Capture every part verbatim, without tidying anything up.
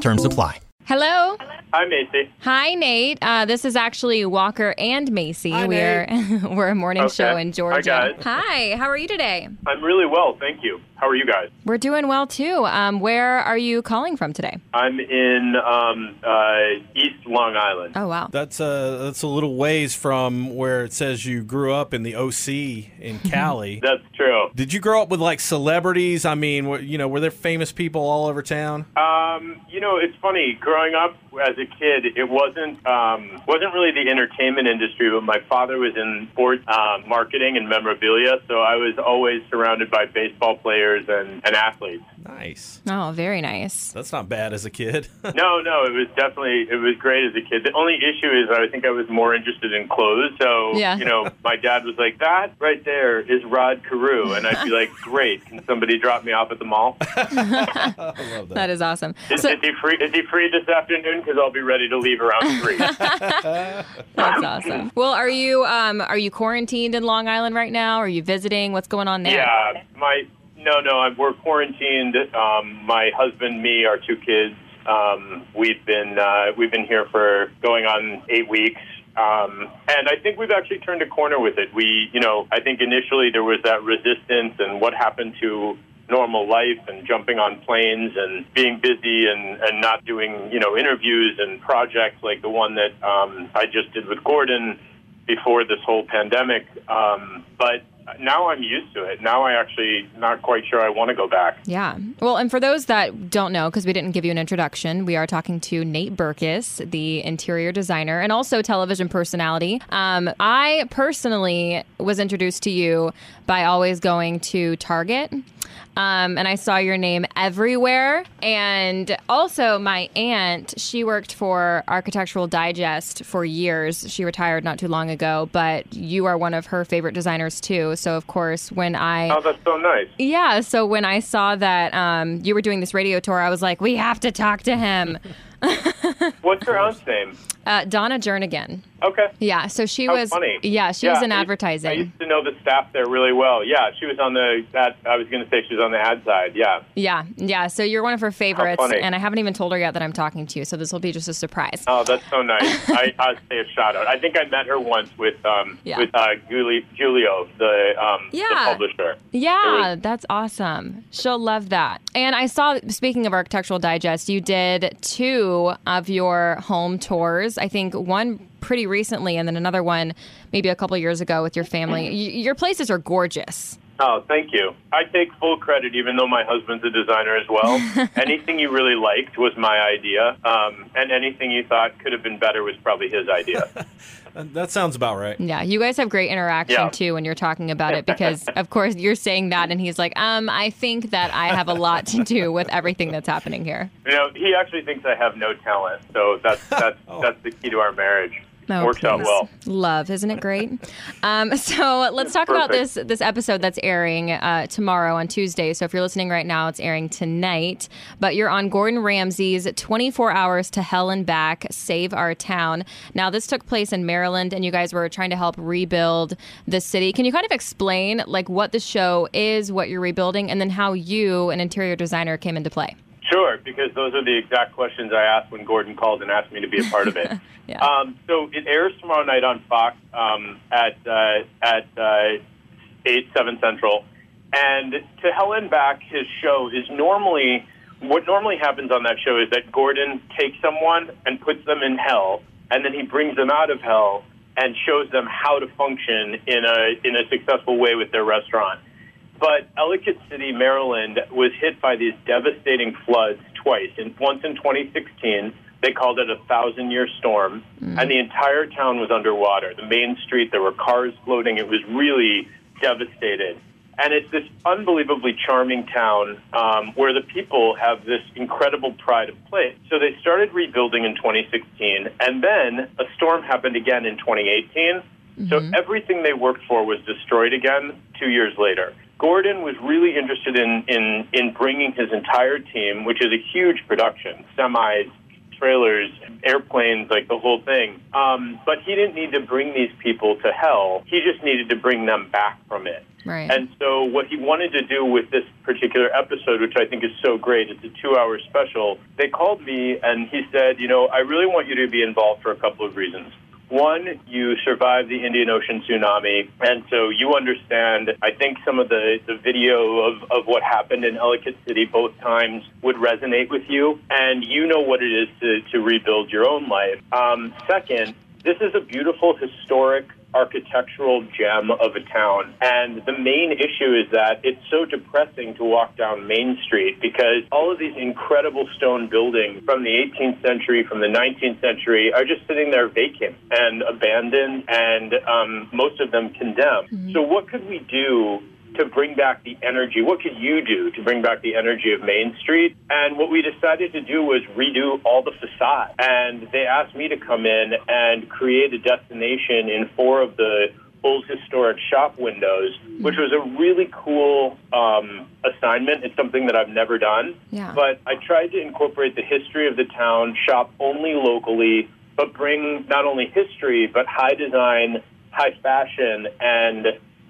Terms apply. Hello. Hi, Macie. Hi, Nate. Uh, this is actually Walker and Macie. Hi, we're we're a morning okay. show in Georgia. Hi, guys. Hi. How are you today? I'm really well, thank you. How are you guys? We're doing well too. Um, where are you calling from today? I'm in um, uh, East Long Island. Oh wow, that's a that's a little ways from where it says you grew up in the O C in Cali. That's true. Did you grow up with like celebrities? I mean, were, you know, were there famous people all over town? Um, you know, it's funny. Growing up as a kid, it wasn't um, wasn't really the entertainment industry, but my father was in sports uh, marketing and memorabilia, so I was always surrounded by baseball players and, and athletes. Nice. Oh, very nice. That's not bad as a kid. no, no, it was definitely, it was great as a kid. The only issue is I think I was more interested in clothes. So, yeah. you know, my dad was like, that right there is Rod Carew. And I'd be like, great, can somebody drop me off at the mall? I love that. That is awesome. Is, so, is, he free, is he free this afternoon? Because I'll be ready to leave around three. That's awesome. Well, are you, um, are you quarantined in Long Island right now? Are you visiting? What's going on there? Yeah, my... No, no, we're quarantined. Um, my husband, me, our two kids. Um, we've been uh, we've been here for going on eight weeks. Um, and I think we've actually turned a corner with it. We, you know, I think initially there was that resistance and what happened to normal life and jumping on planes and being busy and, and not doing, you know, interviews and projects like the one that um, I just did with Gordon before this whole pandemic. Um, but now I'm used to it. Now I actually not quite sure I want to go back. Yeah. Well, and for those that don't know, because we didn't give you an introduction, we are talking to Nate Berkus, the interior designer and also television personality. Um, I personally was introduced to you by always going to Target. Um, and I saw your name everywhere. And also my aunt, she worked for Architectural Digest for years. She retired not too long ago, but you are one of her favorite designers too. So of course, when I... Oh, that's so nice. Yeah. So when I saw that um, you were doing this radio tour, I was like, we have to talk to him. What's her aunt's name? Uh, Donna Jernigan. Okay. Yeah, so she How was. Funny. Yeah, she yeah, was in I advertising. Used, I used to know the staff there really well. Yeah, she was on the. That I was going to say she was on the ad side. Yeah. Yeah, yeah. So you're one of her favorites, and I haven't even told her yet that I'm talking to you. So this will be just a surprise. Oh, that's so nice. I, I'll say a shout out. I think I met her once with um yeah. with uh, Giulio, the um yeah. the publisher. Yeah, was, that's awesome. She'll love that. And I saw. Speaking of Architectural Digest, you did two of your home tours. I think one pretty recently and then another one maybe a couple years ago with your family. Your places are gorgeous. Oh, thank you. I take full credit, even though my husband's a designer as well. Anything you really liked was my idea, um, and anything you thought could have been better was probably his idea. That sounds about right. Yeah, you guys have great interaction, yeah. too, when you're talking about it, because, of course, you're saying that, and he's like, um, I think that I have a lot to do with everything that's happening here. You know, he actually thinks I have no talent, so that's that's, oh. that's the key to our marriage. Oh, works please. Out well. Love, isn't it great? um, so let's talk Perfect. About this this episode that's airing uh, tomorrow on Tuesday. So if you're listening right now, it's airing tonight. But you're on Gordon Ramsay's twenty-four hours to Hell and Back, Save Our Town. Now, this took place in Maryland, and you guys were trying to help rebuild the city. Can you kind of explain like what the show is, what you're rebuilding, and then how you, an interior designer, came into play? Sure, because those are the exact questions I asked when Gordon called and asked me to be a part of it. yeah. um, so it airs tomorrow night on Fox um, at uh, at uh, eight, seven Central. And to Hell and Back, his show is normally, what normally happens on that show is that Gordon takes someone and puts them in hell, and then he brings them out of hell and shows them how to function in a in a successful way with their restaurant. But Ellicott City, Maryland, was hit by these devastating floods twice. And once in twenty sixteen, they called it a thousand-year storm, mm. and the entire town was underwater. The main street, there were cars floating. It was really devastated. And it's this unbelievably charming town um, where the people have this incredible pride of place. So they started rebuilding in twenty sixteen, and then a storm happened again in twenty eighteen. Mm-hmm. So everything they worked for was destroyed again two years later. Gordon was really interested in, in, in bringing his entire team, which is a huge production, semis, trailers, airplanes, like the whole thing. Um, but he didn't need to bring these people to hell. He just needed to bring them back from it. Right. And so what he wanted to do with this particular episode, which I think is so great, it's a two-hour special, they called me and he said, you know, I really want you to be involved for a couple of reasons. One, you survived the Indian Ocean tsunami, and so you understand, I think some of the, the video of, of what happened in Ellicott City both times would resonate with you, and you know what it is to, to rebuild your own life. Um, second, this is a beautiful, historic, architectural gem of a town. And the main issue is that it's so depressing to walk down Main Street because all of these incredible stone buildings from the eighteenth century, from the nineteenth century, are just sitting there vacant and abandoned and um, most of them condemned. Mm-hmm. So what could we do to bring back the energy? What could you do to bring back the energy of Main Street? And what we decided to do was redo all the facade. And they asked me to come in and create a destination in four of the old historic shop windows, which was a really cool um, assignment. It's something that I've never done. Yeah. But I tried to incorporate the history of the town, shop only locally, but bring not only history, but high design, high fashion, and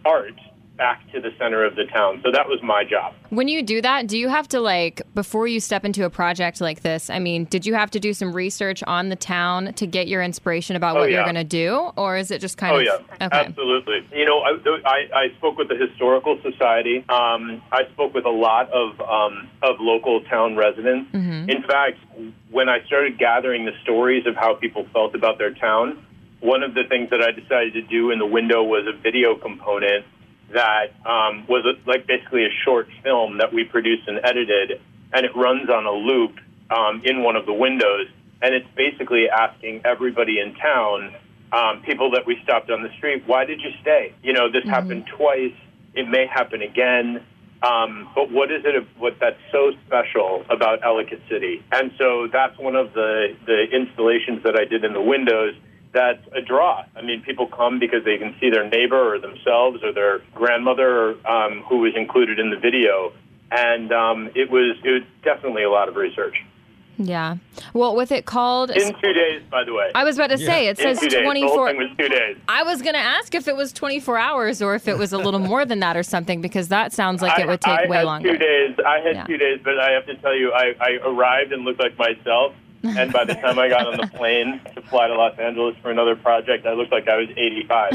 art back to the center of the town. So that was my job. When you do that, do you have to, like, before you step into a project like this, I mean, did you have to do some research on the town to get your inspiration about what oh, yeah. you're going to do? Or is it just kind oh, of... Oh, yeah. Okay. Absolutely. You know, I, I, I spoke with the Historical Society. Um, I spoke with a lot of, um, of local town residents. Mm-hmm. In fact, when I started gathering the stories of how people felt about their town, one of the things that I decided to do in the window was a video component that um, was a, like basically a short film that we produced and edited, and it runs on a loop um, in one of the windows, and it's basically asking everybody in town, um, people that we stopped on the street, why did you stay? You know, this mm-hmm. happened twice. It may happen again. Um, but what is it what that's so special about Ellicott City? And so that's one of the, the installations that I did in the windows. That's a draw. I mean, people come because they can see their neighbor or themselves or their grandmother um, who was included in the video. And um, it was it was definitely a lot of research. Yeah. Well, with it called... In two days, by the way. I was about to say, yeah. it says twenty-four... Days. The whole thing was two days. I was going to ask if it was twenty-four hours or if it was a little more than that or something, because that sounds like I, it would take I way had longer. Two days. I had yeah. two days, but I have to tell you, I, I arrived and looked like myself. And by the time I got on the plane to fly to Los Angeles for another project, I looked like I was eighty-five.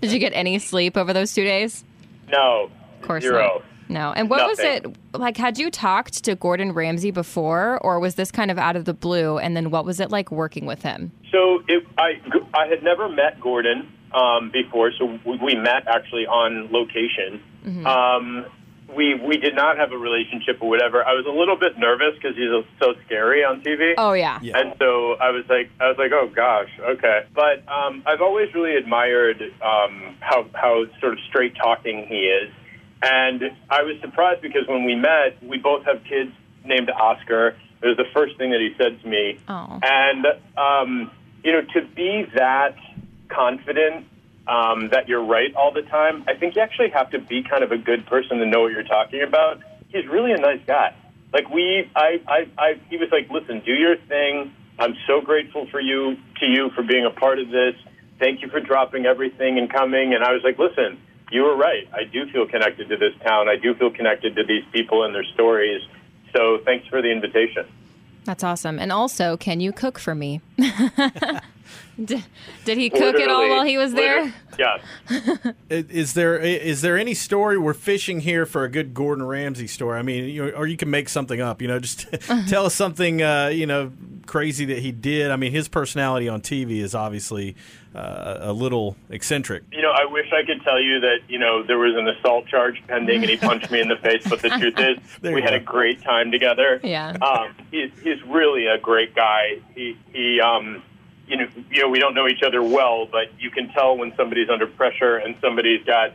Did you get any sleep over those two days? No. Of course zero. Not. No. And what Nothing. was it, like, had you talked to Gordon Ramsay before, or was this kind of out of the blue? And then what was it like working with him? So it, I, I had never met Gordon um, before, so we met actually on location. Mm-hmm. Um We we did not have a relationship or whatever. I was a little bit nervous because he's so scary on T V. Oh yeah. yeah. And so I was like, I was like, oh gosh, okay. But um, I've always really admired um, how how sort of straight talking he is, and I was surprised because when we met, we both have kids named Oscar. It was the first thing that he said to me, oh. and um, you know, to be that confident. Um, that you're right all the time. I think you actually have to be kind of a good person to know what you're talking about. He's really a nice guy. Like we, I, I, I he was like, listen, do your thing. I'm so grateful for you, to you for being a part of this. Thank you for dropping everything and coming. And I was like, listen, you were right. I do feel connected to this town. I do feel connected to these people and their stories. So thanks for the invitation. That's awesome. And also, can you cook for me? D- did he cook Literally, it all while he was there? Yeah. Is there is there any story? We're fishing here for a good Gordon Ramsay story. I mean, you know, or you can make something up. You know, just tell us something. Uh, you know, crazy that he did. I mean, his personality on T V is obviously uh, a little eccentric. You know, I wish I could tell you that. You know, there was an assault charge pending, and he punched me in the face. But the truth is, we go. had a great time together. Yeah. Um, he's he's really a great guy. He he um. You know, you know, we don't know each other well, but you can tell when somebody's under pressure and somebody's got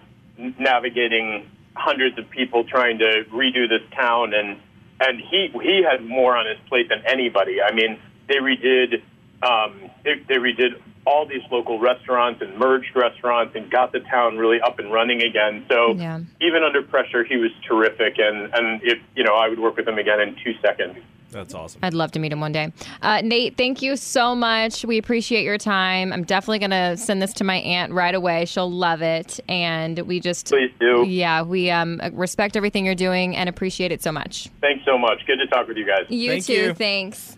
navigating hundreds of people trying to redo this town, and and he he had more on his plate than anybody. I mean, they redid um, they, they redid all these local restaurants and merged restaurants and got the town really up and running again. So yeah. even under pressure, he was terrific, and and if you know, I would work with him again in two seconds. That's awesome. I'd love to meet him one day. Uh, Nate, thank you so much. We appreciate your time. I'm definitely going to send this to my aunt right away. She'll love it. And we just... Please do. Yeah, we um, respect everything you're doing and appreciate it so much. Thanks so much. Good to talk with you guys. You Thank too. You. Thanks.